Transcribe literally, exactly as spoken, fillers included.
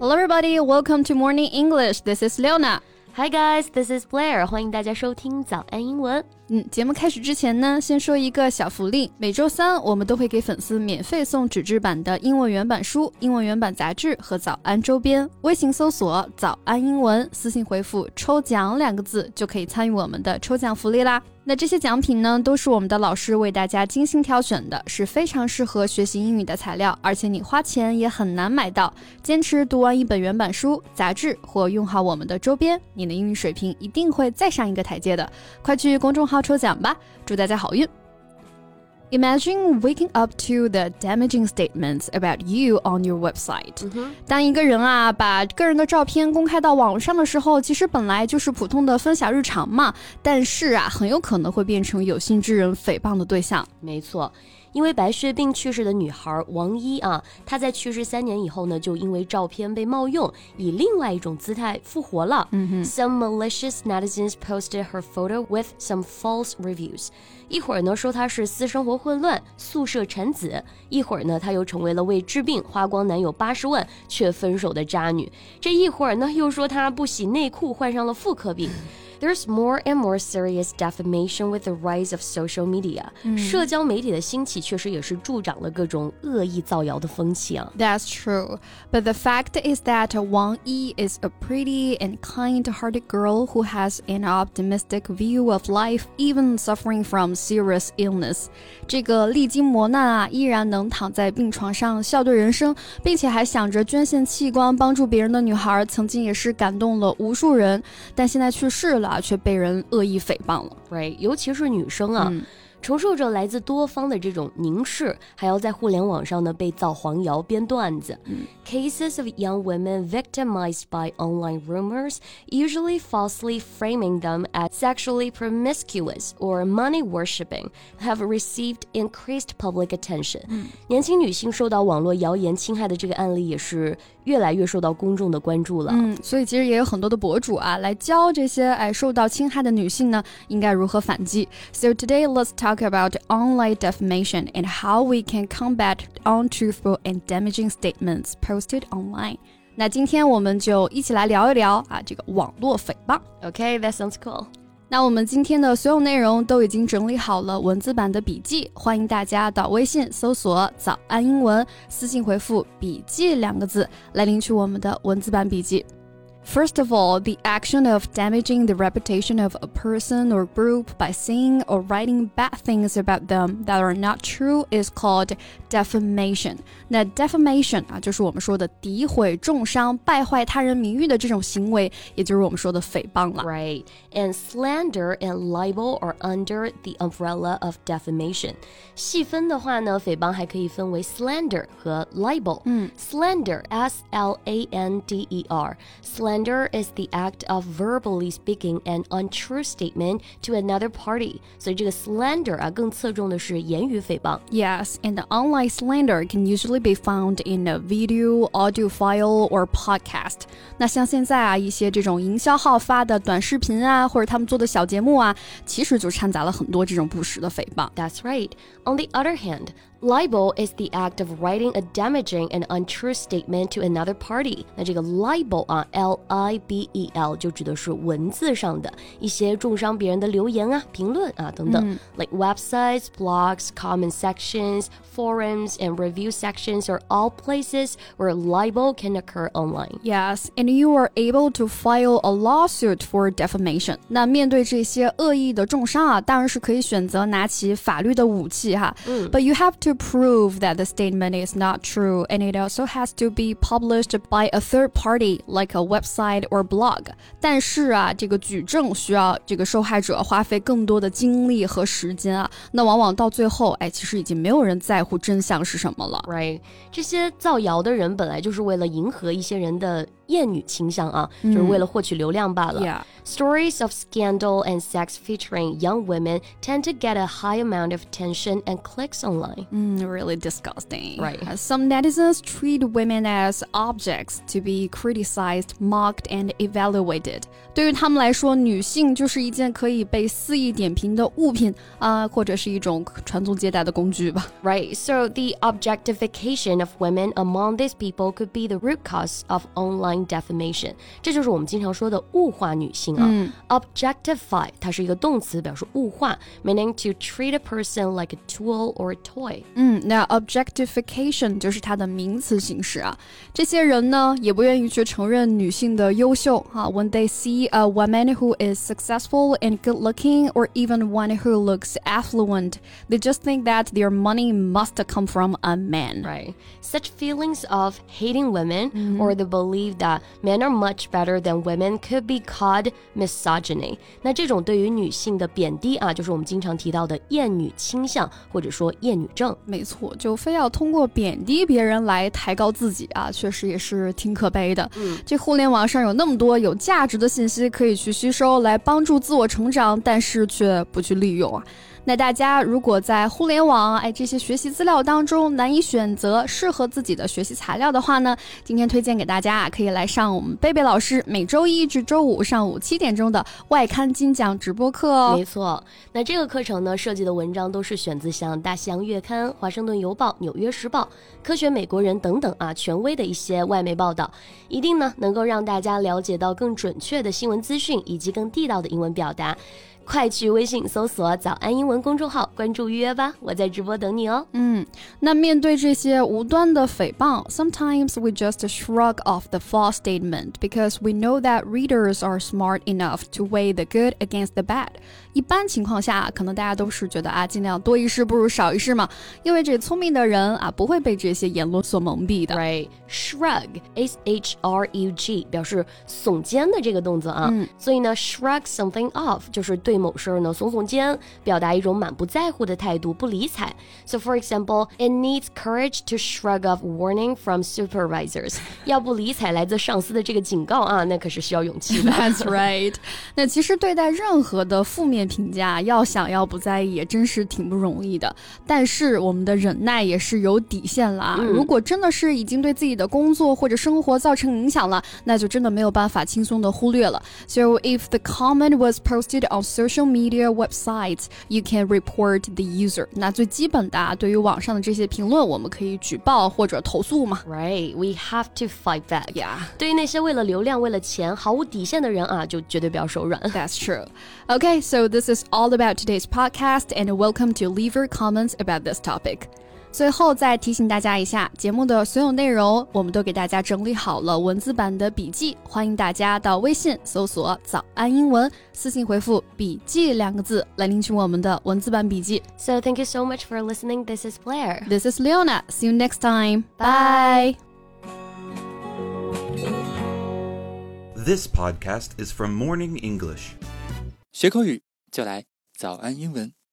Hello everybody, welcome to Morning English. This is Leona. Hi guys, this is Blair. 欢迎大家收听早安英文。嗯，节目开始之前呢，先说一个小福利。每周三我们都会给粉丝免费送纸质版的英文原版书、英文原版杂志和早安周边。微信搜索“早安英文”，私信回复“抽奖”两个字就可以参与我们的抽奖福利啦。那这些奖品呢，都是我们的老师为大家精心挑选的，是非常适合学习英语的材料，而且你花钱也很难买到。坚持读完一本原版书、杂志或用好我们的周边，你的英语水平一定会再上一个台阶的。快去公众号抽奖吧，祝大家好运。Imagine waking up to the damaging statements about you on your website. 当一个人啊把个人的照片公开到网上的时候，其实本来就是普通的分享日常嘛，但是啊很有可能会变成有心之人诽谤的对象。没错，因为白血病去世的女孩王一啊，她在去世三年以后呢，就因为照片被冒用，以另外一种姿态复活了。Mm-hmm. Some malicious netizens posted her photo with some false reviews. 一会儿呢说她是私生活混乱、宿舍产子，一会儿呢她又成为了为治病花光男友八十万却分手的渣女，这一会儿呢又说她不洗内裤患上了妇科病。There's more and more serious defamation with the rise of social media. 社交媒体的兴起确实也是助长了各种恶意造谣的风气啊。That's true. But the fact is that Wang Yi is a pretty and kind-hearted girl who has an optimistic view of life, even suffering from serious illness. 这个历经磨难啊，依然能躺在病床上笑对人生，并且还想着捐献器官帮助别人的女孩，曾经也是感动了无数人，但现在去世了。却被人恶意诽谤了 right, 尤其是女生啊、嗯、承受着来自多方的这种凝视，还要在互联网上呢被造黄谣编段子、嗯、Cases of young women victimized by online rumors, usually falsely framing them as sexually promiscuous or money worshipping, have received increased public attention、嗯、年轻女性受到网络谣言侵害的这个案例也是越来越受到公众的关注了。嗯，所以其实也有很多的博主啊，来教这些哎受到侵害的女性呢，应该如何反击。So today let's talk about online defamation and how we can combat untruthful and damaging statements posted online. 那今天我们就一起来聊一聊啊这个网络诽谤。Okay, that sounds cool. 那我们今天的所有内容都已经整理好了文字版的笔记，欢迎大家到微信搜索早安英文，私信回复笔记两个字来领取我们的文字版笔记。First of all, the action of damaging the reputation of a person or group by saying or writing bad things about them that are not true is called defamation. 那 defamation 啊，就是我们说的诋毁、重伤、败坏他人名誉的这种行为，也就是我们说的诽谤了。Right, and slander and libel are under the umbrella of defamation. 细分的话呢，诽谤还可以分为 slander 和 libel. 嗯 slander, S L A N D E R, slander.Slander is the act of verbally speaking an untrue statement to another party. 所以这个 slander 啊，更侧重的是言语诽谤。Yes, and the online slander can usually be found in a video, audio file, or podcast. 那像现在啊，一些这种营销号发的短视频啊，或者他们做的小节目啊，其实就掺杂了很多这种不实的诽谤。That's right. On the other hand,Libel is the act of writing a damaging and untrue statement to another party. 那这个 libel 啊 L I B E L 就指的是文字上的一些重伤别人的留言啊、评论啊等等、嗯、Like websites, blogs, comment sections, forums, and review sections are all places where libel can occur online. Yes, and you are able to file a lawsuit for defamation. 那面对这些恶意的重伤啊，当然是可以选择拿起法律的武器哈、嗯、But you have to To prove that the statement is not true, and it also has to be published by a third party, like a website or blog. 但是啊，这个举证需要这个受害者花费更多的精力和时间啊。那往往到最后，哎，其实已经没有人在乎真相是什么了。Right. 这些造谣的人本来就是为了迎合一些人的艳女倾向啊，就是为了获取流量罢了。Yeah. Stories of scandal and sex featuring young women tend to get a high amount of attention and clicks online. Mm, really disgusting. Right. Some netizens treat women as objects to be criticized, mocked, and evaluated. 对于他们来说，女性就是一件可以被肆意点评的物品啊，或者是一种传宗接代的工具吧。Right. So the objectification of women among these people could be the root cause of online defamation. 这就是我们经常说的物化女性。嗯、objectify 它是一个动词，表示物化 meaning to treat a person like a tool or a toy、嗯、那 objectification 就是它的名词形式啊。这些人呢也不愿意去承认女性的优秀、啊、when they see a woman who is successful and good looking or even one who looks affluent they just think that their money must come from a man right such feelings of hating women、嗯、or the belief that men are much better than women could be called misogyny 那这种对于女性的贬低啊，就是我们经常提到的厌女倾向或者说厌女症没错就非要通过贬低别人来抬高自己啊，确实也是挺可悲的、嗯、这互联网上有那么多有价值的信息可以去吸收来帮助自我成长但是却不去利用啊那大家如果在互联网哎这些学习资料当中难以选择适合自己的学习材料的话呢今天推荐给大家可以来上我们贝贝老师每周一至周五上午七点钟的外刊金讲直播课哦没错那这个课程呢设计的文章都是选自像大西洋月刊华盛顿邮报纽约时报科学美国人等等啊权威的一些外媒报道一定呢能够让大家了解到更准确的新闻资讯以及更地道的英文表达快去微信搜索早安英文公众号关注预约吧我在直播等你哦嗯，那面对这些无端的诽谤 Sometimes we just shrug off the false statement because we know that readers are smart enough to weigh the good against the bad 一般情况下可能大家都是觉得啊，尽量多一事不如少一事嘛因为这聪明的人啊，不会被这些言论所蒙蔽的 Right Shrug S H R U G 表示耸肩的这个动作啊，嗯、所以呢 Shrug something off 就是对某事呢耸耸肩表达一种满不在乎的态度不理睬 So for example it needs courage to shrug off warning from supervisors 要不理睬来自上司的这个警告啊那可是需要勇气的 That's right 那其实对待任何的负面评价要想要不在意也真是挺不容易的但是我们的忍耐也是有底线了啊、嗯、如果真的是已经对自己的工作或者生活造成影响了那就真的没有办法轻松的忽略了 So if the comment was posted on social Social media websites, you can report the user. 那最基本的，对于网上的这些评论，我们可以举报或者投诉嘛。Right, we have to fight back. Yeah. 对于那些为了流量、为了钱毫无底线的人啊，就绝对不要手软。That's true. Okay, so this is all about today's podcast, and welcome to leave your comments about this topic.最后再提醒大家一下节目的所有内容我们都给大家整理好了文字版的笔记欢迎大家到微信搜索早安英文私信回复笔记两个字来领取我们的文字版笔记 So thank you so much for listening This is Blair This is Leona See you next time Bye This podcast is from Morning English 学口语就来早安英文